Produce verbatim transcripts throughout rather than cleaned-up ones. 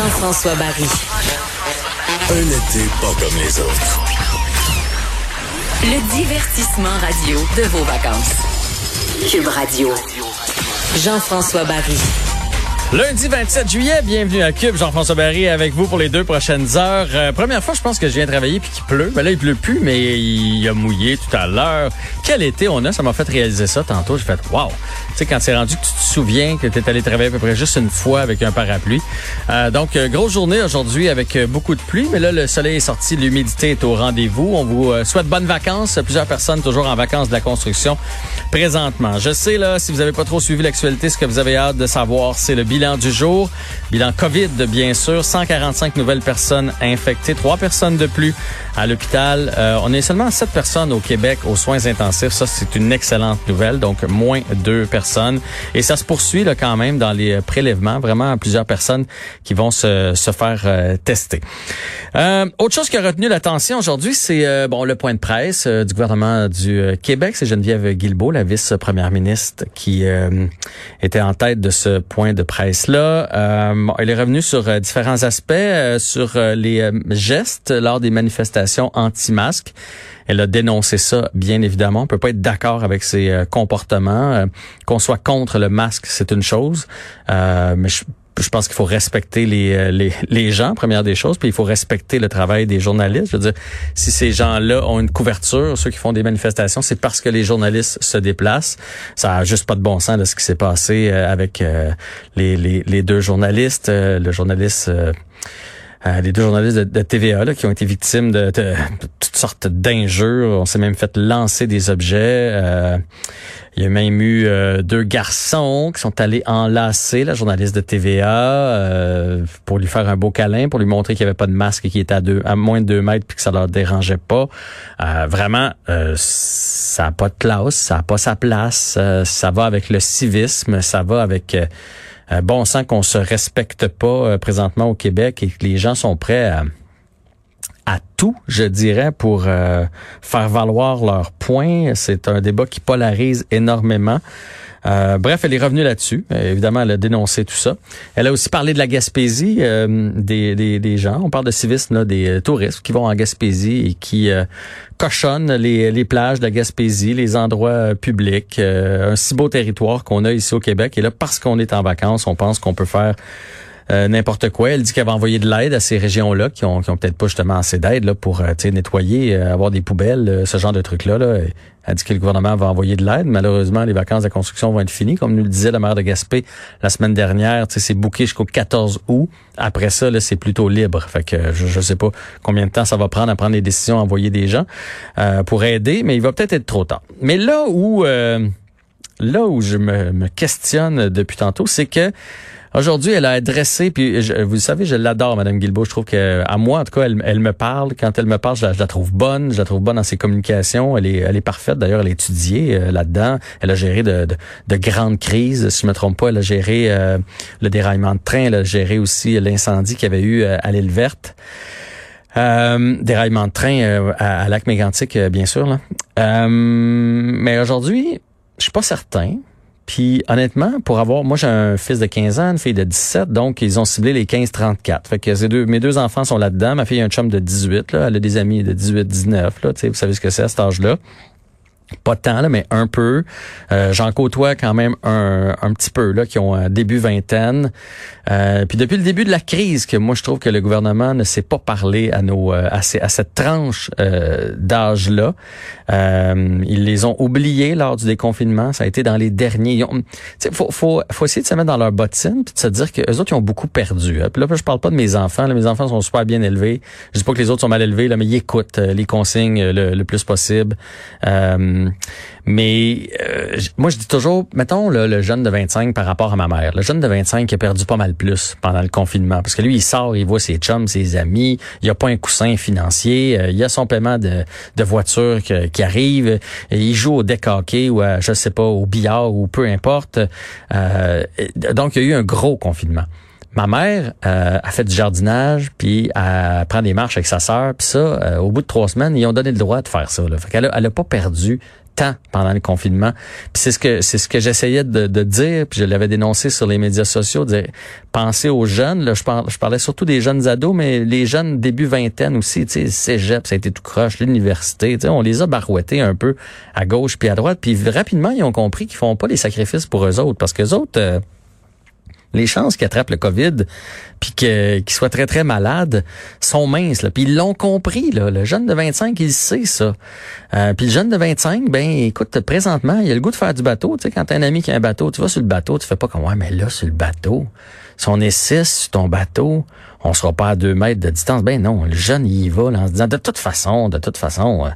Jean-François Barry. Un été pas comme les autres. Le divertissement radio de vos vacances. Cube Radio. Jean-François Barry. Lundi vingt-sept juillet, bienvenue à Cube. Jean-François Barry avec vous pour les deux prochaines heures. Euh, première fois, je pense que je viens travailler puis qu'il pleut. Ben là, il pleut plus, mais il a mouillé tout à l'heure. Quel été on a, ça m'a fait réaliser ça tantôt. J'ai fait wow. Tu sais, quand c'est rendu que tu te souviens que tu es allé travailler à peu près juste une fois avec un parapluie. Euh, donc, grosse journée aujourd'hui avec beaucoup de pluie, mais là, le soleil est sorti, l'humidité est au rendez-vous. On vous souhaite bonnes vacances. Plusieurs personnes toujours en vacances de la construction présentement. Je sais, là, si vous n'avez pas trop suivi l'actualité, ce que vous avez hâte de savoir, c'est le bilan. Bilan du jour, bilan COVID, bien sûr, cent quarante-cinq nouvelles personnes infectées, trois personnes de plus à l'hôpital. Euh, on est seulement sept personnes au Québec aux soins intensifs. Ça, c'est une excellente nouvelle, donc moins deux personnes. Et ça se poursuit là quand même dans les prélèvements, vraiment plusieurs personnes qui vont se, se faire euh, tester. Euh, autre chose qui a retenu l'attention aujourd'hui, c'est euh, bon le point de presse euh, du gouvernement du euh, Québec. C'est Geneviève Guilbault, la vice-première ministre, qui euh, était en tête de ce point de presse. Là, euh, elle est revenue sur euh, différents aspects, euh, sur euh, les euh, gestes lors des manifestations anti-masques. Elle a dénoncé ça, bien évidemment. On peut pas être d'accord avec ces euh, comportements. Euh, qu'on soit contre le masque, c'est une chose, euh, mais je Je pense qu'il faut respecter les, les les gens, première des choses, puis il faut respecter le travail des journalistes. Je veux dire, si ces gens-là ont une couverture, ceux qui font des manifestations, c'est parce que les journalistes se déplacent. Ça a juste pas de bon sens de ce qui s'est passé avec euh, les, les les deux journalistes, euh, le journaliste euh, euh, les deux journalistes de, de T V A là, qui ont été victimes de, de, de toutes sortes d'injures. On s'est même fait lancer des objets. Euh, Il y a même eu euh, deux garçons qui sont allés enlacer la journaliste de T V A euh, pour lui faire un beau câlin, pour lui montrer qu'il n'y avait pas de masque et qu'il était à, deux, à moins de deux mètres puis que ça leur dérangeait pas. Euh, vraiment, euh, ça n'a pas de classe, ça n'a pas sa place, euh, ça va avec le civisme, ça va avec... Euh, bon sens qu'on se respecte pas euh, présentement au Québec et que les gens sont prêts à... à tout, je dirais, pour euh, faire valoir leurs points. C'est un débat qui polarise énormément. Euh, bref, elle est revenue là-dessus. Euh, évidemment, elle a dénoncé tout ça. Elle a aussi parlé de la Gaspésie, euh, des, des, des gens. On parle de civisme, là, des touristes qui vont en Gaspésie et qui euh, cochonnent les, les plages de la Gaspésie, les endroits publics. Euh, un si beau territoire qu'on a ici au Québec. Et là, parce qu'on est en vacances, on pense qu'on peut faire... Euh, n'importe quoi. Elle dit qu'elle va envoyer de l'aide à ces régions-là qui ont, qui ont peut-être pas justement assez d'aide là pour euh, nettoyer, euh, avoir des poubelles, euh, ce genre de trucs-là. Là. Elle dit que le gouvernement va envoyer de l'aide. Malheureusement, les vacances de construction vont être finies. Comme nous le disait la maire de Gaspé la semaine dernière, c'est booké jusqu'au quatorze août. Après ça, là, c'est plutôt libre. Fait que euh, je, je sais pas combien de temps ça va prendre à prendre des décisions, à envoyer des gens euh, pour aider, mais il va peut-être être trop tard. Mais là où euh, là où je me, me questionne depuis tantôt, c'est que aujourd'hui, elle a adressé, puis je, vous le savez, je l'adore, Mme Guilbault. Je trouve que, à moi, en tout cas, elle, elle me parle. Quand elle me parle, je la, je la trouve bonne. Je la trouve bonne dans ses communications. Elle est, elle est parfaite. D'ailleurs, elle est étudiée euh, là-dedans. Elle a géré de, de, de grandes crises, si je me trompe pas. Elle a géré euh, le déraillement de train. Elle a géré aussi l'incendie qu'il y avait eu à l'Île-Verte. Euh, déraillement de train euh, à, à Lac-Mégantic, euh, bien sûr. Là. Euh, mais aujourd'hui, je suis pas certain. Puis honnêtement, pour avoir... Moi, j'ai un fils de quinze ans, une fille de dix-sept, donc ils ont ciblé les quinze trente-quatre. Fait que deux, mes deux enfants sont là-dedans. Ma fille a un chum de dix-huit, là. Elle a des amis de dix-huit dix-neuf, là. Vous savez ce que c'est à cet âge-là. Pas tant, là, mais un peu. Euh, j'en côtoie quand même un, un petit peu, là, qui ont un début vingtaine. Euh, puis depuis le début de la crise, que moi, je trouve que le gouvernement ne s'est pas parlé à nos à, ces, à cette tranche euh, d'âge-là. Euh, ils les ont oubliés lors du déconfinement. Ça a été dans les derniers. Il faut, faut, faut essayer de se mettre dans leur bottine puis de se dire qu'eux autres, ils ont beaucoup perdu. Hein. Puis là, je parle pas de mes enfants. Là, mes enfants sont super bien élevés. Je dis pas que les autres sont mal élevés, là, mais ils écoutent les consignes le, le plus possible. Euh, Euh, mais euh, moi, je dis toujours, mettons là, le jeune de vingt-cinq par rapport à ma mère. Le jeune de vingt-cinq qui a perdu pas mal plus pendant le confinement. Parce que lui, il sort, il voit ses chums, ses amis. Il a pas un coussin financier. Euh, il a son paiement de, de voiture que, qui arrive. Et il joue au deck hockey ou à, je sais pas, au billard ou peu importe. Euh, donc, il y a eu un gros confinement. Ma mère euh, a fait du jardinage, puis elle prend des marches avec sa sœur, puis ça, euh, au bout de trois semaines, ils ont donné le droit de faire ça. Là. Fait qu'elle a, elle a pas perdu tant pendant le confinement. Puis c'est ce que c'est ce que j'essayais de, de dire, puis je l'avais dénoncé sur les médias sociaux, de dire, pensez aux jeunes. Là, je, par, je parlais surtout des jeunes ados, mais les jeunes début vingtaine aussi, tu sais, cégep, ça a été tout croche, l'université, tu sais, on les a barouettés un peu à gauche puis à droite, puis rapidement ils ont compris qu'ils font pas les sacrifices pour eux autres, parce que eux autres. Euh, Les chances qu'ils attrapent le COVID puis que, qu'ils soient très, très malades sont minces. Là. Puis ils l'ont compris. Là. Le jeune de vingt-cinq, il sait ça. Euh, puis le jeune de vingt-cinq, ben écoute, présentement, il a le goût de faire du bateau. Tu sais, quand t'as un ami qui a un bateau, tu vas sur le bateau, tu fais pas comme « Ouais, mais là, sur le bateau, si on est six sur ton bateau, on sera pas à deux mètres de distance. » Ben non, le jeune, il y va là, en se disant « De toute façon, de toute façon... Euh, »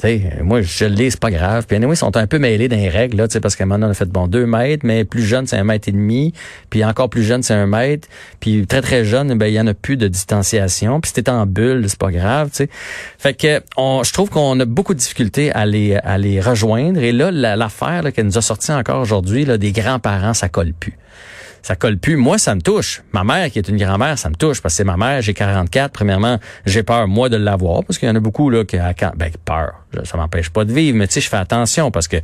T'sais, moi, je l'ai, c'est pas grave. Puis, anyway, ils sont un peu mêlés dans les règles, là, parce qu'à un moment, on a fait, bon, deux mètres, mais plus jeune, c'est un mètre et demi. Puis, encore plus jeune, c'est un mètre. Puis, très, très jeune, ben, il y en a plus de distanciation. Puis, si t'es en bulle, c'est pas grave, tu sais. Fait que, on, je trouve qu'on a beaucoup de difficultés à les, à les rejoindre. Et là, la, l'affaire, là, qu'elle nous a sortie encore aujourd'hui, là, des grands-parents, ça colle plus. Ça colle plus. Moi, ça me touche. Ma mère, qui est une grand-mère, ça me touche parce que c'est ma mère. J'ai quarante-quatre. Premièrement, j'ai peur, moi, de l'avoir parce qu'il y en a beaucoup, là, qui a ben, peur. Ça m'empêche pas de vivre, mais tu sais, je fais attention parce que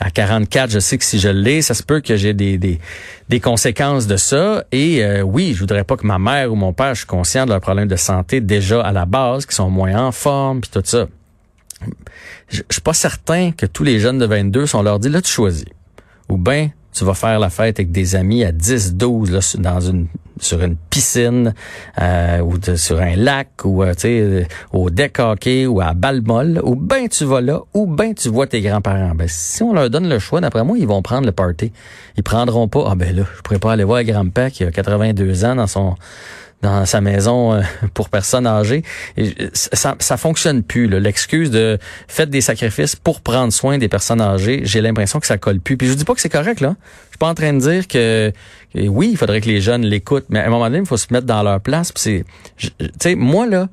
à quarante-quatre, je sais que si je l'ai, ça se peut que j'ai des des, des conséquences de ça. Et euh, oui, je voudrais pas que ma mère ou mon père, je suis conscient de leurs problèmes de santé déjà à la base, qui sont moins en forme, puis tout ça. Je, je suis pas certain que tous les jeunes de vingt-deux, si on leur dit, là, tu choisis. Ou ben tu vas faire la fête avec des amis à dix douze là, dans une sur une piscine euh, ou de, sur un lac ou euh, tu sais au deck hockey ou à balle molle, ou ben tu vas là ou ben tu vois tes grands-parents. Ben si on leur donne le choix, d'après moi, ils vont prendre le party. Ils prendront pas ah ben là, je pourrais pas aller voir grand-père qui a quatre-vingt-deux ans dans son dans sa maison pour personnes âgées. Ça, ça fonctionne plus, là. L'excuse de « faites des sacrifices pour prendre soin des personnes âgées », j'ai l'impression que ça colle plus. Puis je vous dis pas que c'est correct, là. Je suis pas en train de dire que, que oui, il faudrait que les jeunes l'écoutent, mais à un moment donné, il faut se mettre dans leur place. Puis c'est, tu sais, moi, là,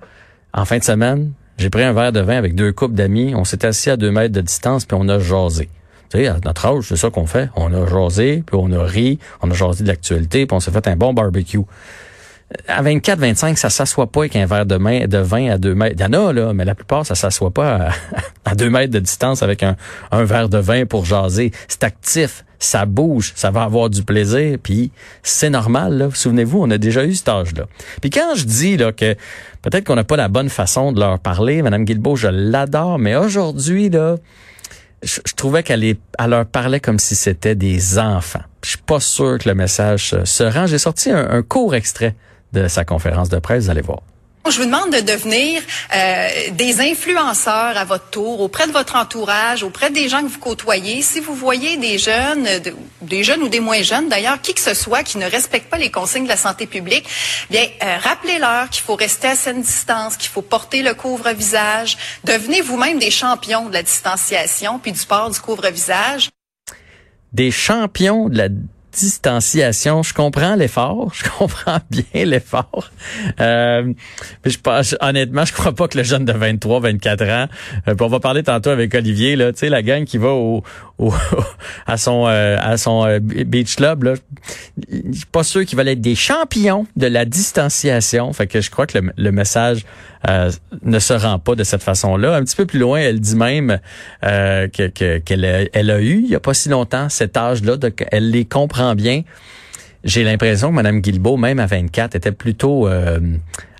en fin de semaine, j'ai pris un verre de vin avec deux couples d'amis, on s'est assis à deux mètres de distance, puis on a jasé. Tu sais, à notre âge, c'est ça qu'on fait. On a jasé, puis on a ri, on a jasé de l'actualité, puis on s'est fait un bon barbecue. À vingt-quatre vingt-cinq, ça s'assoit pas avec un verre de, main, de vin à deux mètres. Il y en a, là, mais la plupart, ça s'assoit pas à, à deux mètres de distance avec un, un verre de vin pour jaser. C'est actif, ça bouge, ça va avoir du plaisir, puis c'est normal, là. Souvenez-vous, on a déjà eu cet âge-là. Puis quand je dis là que peut-être qu'on n'a pas la bonne façon de leur parler, Madame Guilbault, je l'adore, mais aujourd'hui, là, je, je trouvais qu'elle les, elle leur parlait comme si c'était des enfants. Je suis pas sûr que le message se rend. J'ai sorti un, un court extrait de sa conférence de presse, vous allez voir. Je vous demande de devenir euh, des influenceurs à votre tour, auprès de votre entourage, auprès des gens que vous côtoyez. Si vous voyez des jeunes, de, des jeunes ou des moins jeunes, d'ailleurs, qui que ce soit, qui ne respectent pas les consignes de la santé publique, bien, euh, rappelez-leur qu'il faut rester à saine distance, qu'il faut porter le couvre-visage. Devenez vous-même des champions de la distanciation puis du port du couvre-visage. Des champions de la distanciation, je comprends l'effort, je comprends bien l'effort. Euh, mais je pense, honnêtement, je crois pas que le jeune de vingt-trois vingt-quatre ans, euh, on va parler tantôt avec Olivier là, tu sais la gang qui va au, au à son euh, à son euh, beach club là, je suis pas sûr qu'ils veulent être des champions de la distanciation, fait que je crois que le, le message euh, ne se rend pas de cette façon-là. Un petit peu plus loin, elle dit même euh, que, que qu'elle a, elle a eu il y a pas si longtemps cet âge-là, de, elle les comprend bien. J'ai l'impression que Mme Guilbault, même à vingt-quatre, était plutôt euh,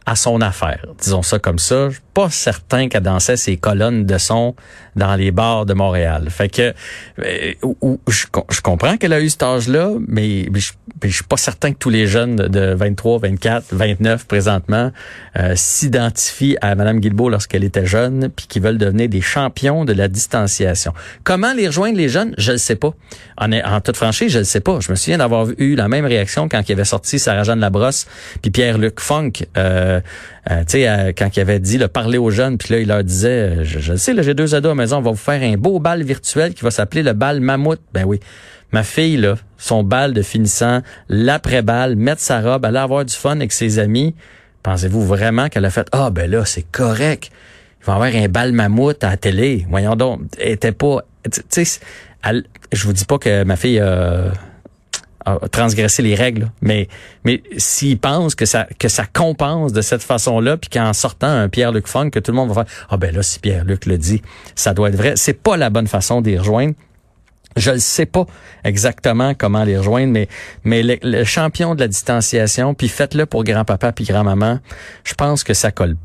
à son affaire, disons ça comme ça. Je suis pas certain qu'elle dansait ses colonnes de son dans les bars de Montréal. Fait que euh, où, je, je comprends qu'elle a eu cet âge-là, mais je, je suis pas certain que tous les jeunes de vingt-trois, vingt-quatre, vingt-neuf présentement euh, s'identifient à Mme Guilbault lorsqu'elle était jeune, puis qui veulent devenir des champions de la distanciation. Comment les rejoindre, les jeunes? Je le sais pas. En, en toute franchise, je le sais pas. Je me souviens d'avoir eu la même réaction quand il y avait sorti Sarah Jane Labrosse puis Pierre-Luc Funk. Euh, euh, tu sais, euh, quand il avait dit, là, parler aux jeunes, puis là, il leur disait, je, je sais, là, j'ai deux ados à la maison, on va vous faire un beau bal virtuel qui va s'appeler le bal mammouth. Ben oui. Ma fille, là, son bal de finissant, l'après-bal, mettre sa robe, aller avoir du fun avec ses amis. Pensez-vous vraiment qu'elle a fait, ah, ben là, c'est correct. Il va y avoir un bal mammouth à la télé. Voyons donc. Elle était pas, tu sais, je vous dis pas que ma fille, euh, transgresser les règles, mais mais s'ils pensent que ça que ça compense de cette façon-là, puis qu'en sortant un Pierre-Luc Funk, que tout le monde va faire, ah ben là, si Pierre-Luc le dit, ça doit être vrai. C'est pas la bonne façon d'y rejoindre. Je ne sais pas exactement comment les rejoindre, mais mais le, le champion de la distanciation, puis faites-le pour grand-papa puis grand-maman, je pense que ça colle pas.